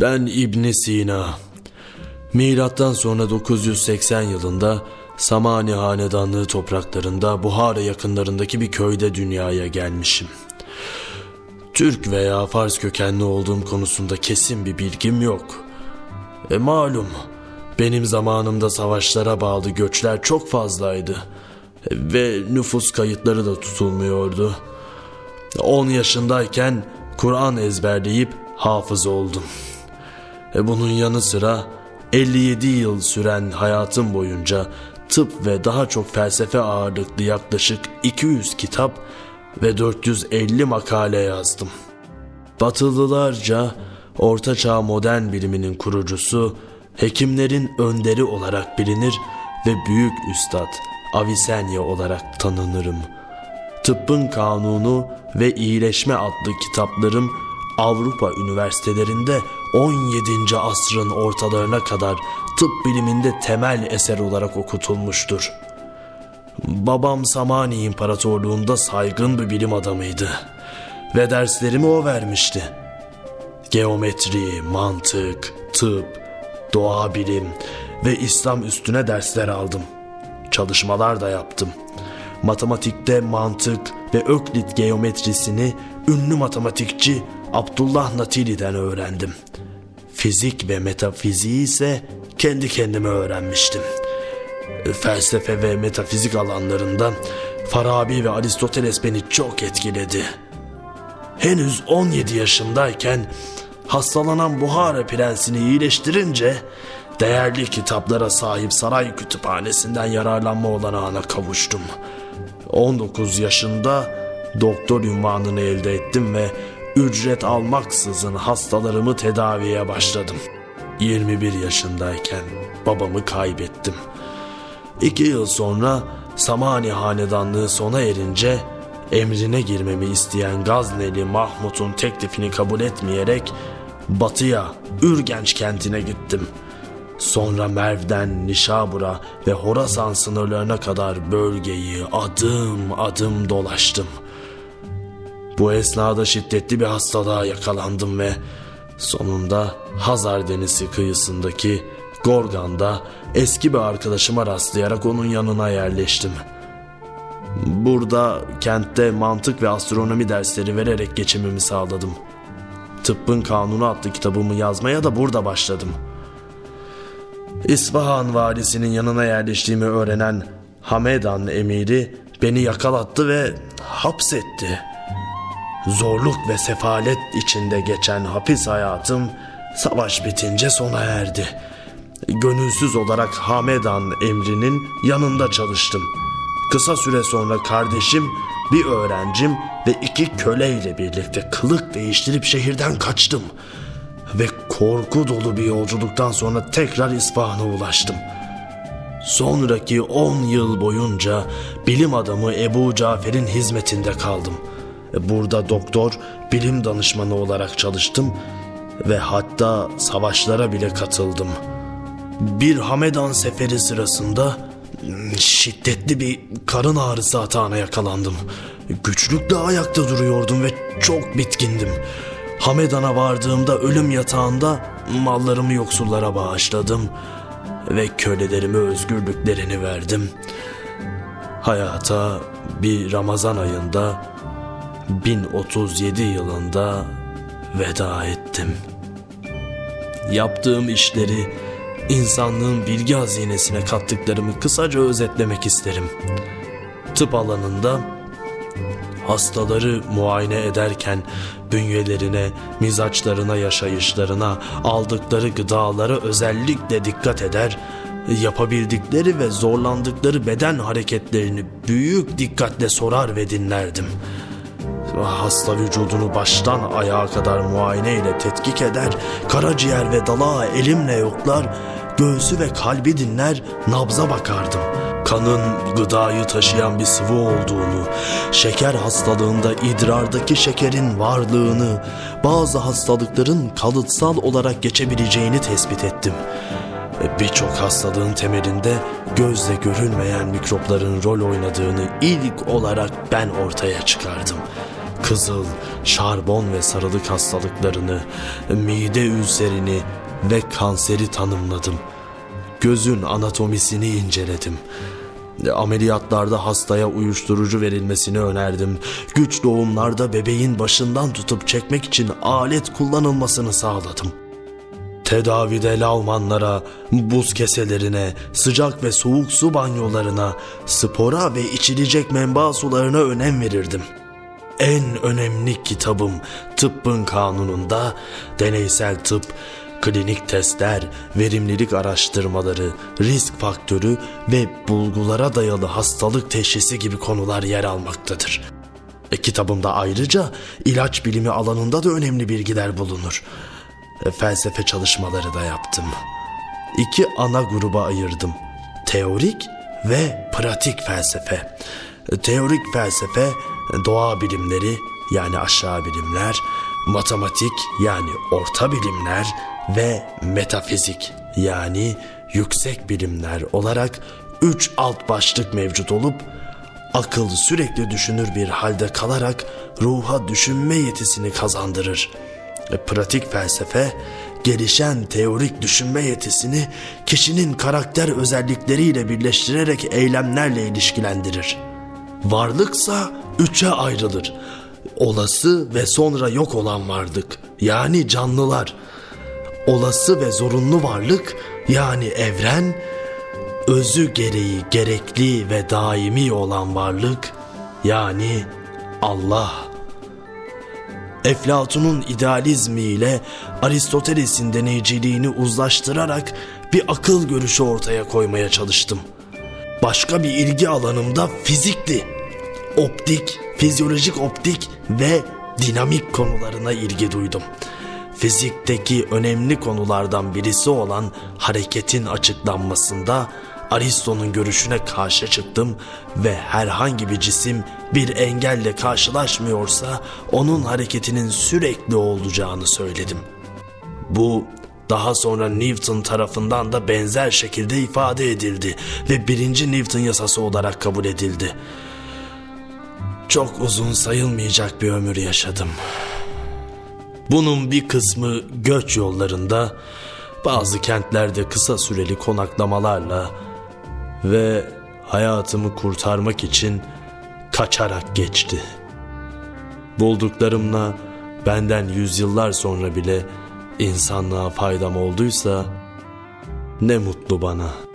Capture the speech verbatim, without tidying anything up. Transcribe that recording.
Ben İbn Sina. Milattan sonra dokuz yüz seksen yılında Samani hanedanlığı topraklarında Buhara yakınlarındaki bir köyde dünyaya gelmişim. Türk veya Fars kökenli olduğum konusunda kesin bir bilgim yok. E malum, benim zamanımda savaşlara bağlı göçler çok fazlaydı ve nüfus kayıtları da tutulmuyordu. on yaşındayken Kur'an ezberleyip hafız oldum. E bunun yanı sıra elli yedi yıl süren hayatım boyunca tıp ve daha çok felsefe ağırlıklı yaklaşık iki yüz kitap ve dört yüz elli makale yazdım. Batılılarca Orta Çağ modern biliminin kurucusu, hekimlerin önderi olarak bilinir ve büyük üstad Avicenna olarak tanınırım. Tıbbın Kanunu ve İyileşme adlı kitaplarım Avrupa üniversitelerinde on yedinci asrın ortalarına kadar tıp biliminde temel eser olarak okutulmuştur. Babam Samani İmparatorluğunda saygın bir bilim adamıydı ve derslerimi o vermişti. Geometri, mantık, tıp, doğa bilim ve İslam üstüne dersler aldım. Çalışmalar da yaptım. Matematikte mantık ve Öklit geometrisini ünlü matematikçi Abdullah Natili'den öğrendim. Fizik ve metafiziği ise kendi kendime öğrenmiştim. Felsefe ve metafizik alanlarında Farabi ve Aristoteles beni çok etkiledi. Henüz on yedi yaşındayken hastalanan Buhara prensini iyileştirince değerli kitaplara sahip saray kütüphanesinden yararlanma olanağına kavuştum. on dokuz yaşında doktor unvanını elde ettim ve ücret almaksızın hastalarımı tedaviye başladım. yirmi bir yaşındayken babamı kaybettim. İki yıl sonra Samani hanedanlığı sona erince emrine girmemi isteyen Gazneli Mahmut'un teklifini kabul etmeyerek batıya, Ürgenç kentine gittim. Sonra Merv'den Nişabur'a ve Horasan sınırlarına kadar bölgeyi adım adım dolaştım. Bu esnada şiddetli bir hastalığa yakalandım ve sonunda Hazar Denizi kıyısındaki Gorgan'da eski bir arkadaşıma rastlayarak onun yanına yerleştim. Burada kentte mantık ve astronomi dersleri vererek geçimimi sağladım. Tıbbın Kanunu adlı kitabımı yazmaya da burada başladım. İsfahan valisinin yanına yerleştiğimi öğrenen Hamedan emiri beni yakalattı ve hapsetti. Zorluk ve sefalet içinde geçen hapis hayatım savaş bitince sona erdi. Gönülsüz olarak Hamedan emrinin yanında çalıştım. Kısa süre sonra kardeşim, bir öğrencim ve iki köleyle birlikte kılık değiştirip şehirden kaçtım. Ve korku dolu bir yolculuktan sonra tekrar İsfahan'a ulaştım. Sonraki on yıl boyunca bilim adamı Ebu Cafer'in hizmetinde kaldım. Burada doktor, bilim danışmanı olarak çalıştım ve hatta savaşlara bile katıldım. Bir Hamedan seferi sırasında şiddetli bir karın ağrısı atağına yakalandım. Güçlükle ayakta duruyordum ve çok bitkindim. Hamedan'a vardığımda ölüm yatağında mallarımı yoksullara bağışladım ve kölelerime özgürlüklerini verdim. Hayata bir Ramazan ayında bin otuz yedi yılında veda ettim. Yaptığım işleri, insanlığın bilgi hazinesine kattıklarımı kısaca özetlemek isterim. Tıp alanında hastaları muayene ederken bünyelerine, mizaçlarına, yaşayışlarına, aldıkları gıdalara özellikle dikkat eder, yapabildikleri ve zorlandıkları beden hareketlerini büyük dikkatle sorar ve dinlerdim. Hasta vücudunu baştan ayağa kadar muayene ile tetkik eder, karaciğer ve dalağı elimle yoklar, göğsü ve kalbi dinler, nabza bakardım. Kanın gıdayı taşıyan bir sıvı olduğunu, şeker hastalığında idrardaki şekerin varlığını, bazı hastalıkların kalıtsal olarak geçebileceğini tespit ettim. Birçok hastalığın temelinde gözle görülmeyen mikropların rol oynadığını ilk olarak ben ortaya çıkardım. kızıl, şarbon ve sarılık hastalıklarını, mide ülserini ve kanseri tanımladım. Gözün anatomisini inceledim. Ameliyatlarda hastaya uyuşturucu verilmesini önerdim. Güç doğumlarda bebeğin başından tutup çekmek için alet kullanılmasını sağladım. Tedavide lavmanlara, buz keselerine, sıcak ve soğuk su banyolarına, spora ve içilecek menba sularına önem verirdim. En önemli kitabım Tıbbın Kanunu'nda deneysel tıp, klinik testler, verimlilik araştırmaları, risk faktörü ve bulgulara dayalı hastalık teşhisi gibi konular yer almaktadır. E, kitabımda ayrıca ilaç bilimi alanında da önemli bilgiler bulunur. E, felsefe çalışmaları da yaptım. İki ana gruba ayırdım. Teorik ve pratik felsefe. E, teorik felsefe, doğa bilimleri yani aşağı bilimler, matematik yani orta bilimler ve metafizik yani yüksek bilimler olarak üç alt başlık mevcut olup, akıl sürekli düşünür bir halde kalarak ruha düşünme yetisini kazandırır. Pratik felsefe, gelişen teorik düşünme yetisini kişinin karakter özellikleriyle birleştirerek eylemlerle ilişkilendirir. Varlıksa üçe ayrılır: olası ve sonra yok olan varlık yani canlılar, olası ve zorunlu varlık yani evren, özü gereği gerekli ve daimi olan varlık yani Allah. Eflatun'un idealizmi ile Aristoteles'in deneyciliğini uzlaştırarak bir akıl görüşü ortaya koymaya çalıştım. Başka bir ilgi alanımda fizikti. Optik, fizyolojik optik ve dinamik konularına ilgi duydum. Fizikteki önemli konulardan birisi olan hareketin açıklanmasında Aristo'nun görüşüne karşı çıktım ve herhangi bir cisim bir engelle karşılaşmıyorsa onun hareketinin sürekli olacağını söyledim. Bu daha sonra Newton tarafından da benzer şekilde ifade edildi ve birinci Newton yasası olarak kabul edildi. Çok uzun sayılmayacak bir ömür yaşadım. Bunun bir kısmı göç yollarında, bazı kentlerde kısa süreli konaklamalarla ve hayatımı kurtarmak için kaçarak geçti. Bulduklarımla benden yüzyıllar sonra bile insanlığa faydam olduysa ne mutlu bana.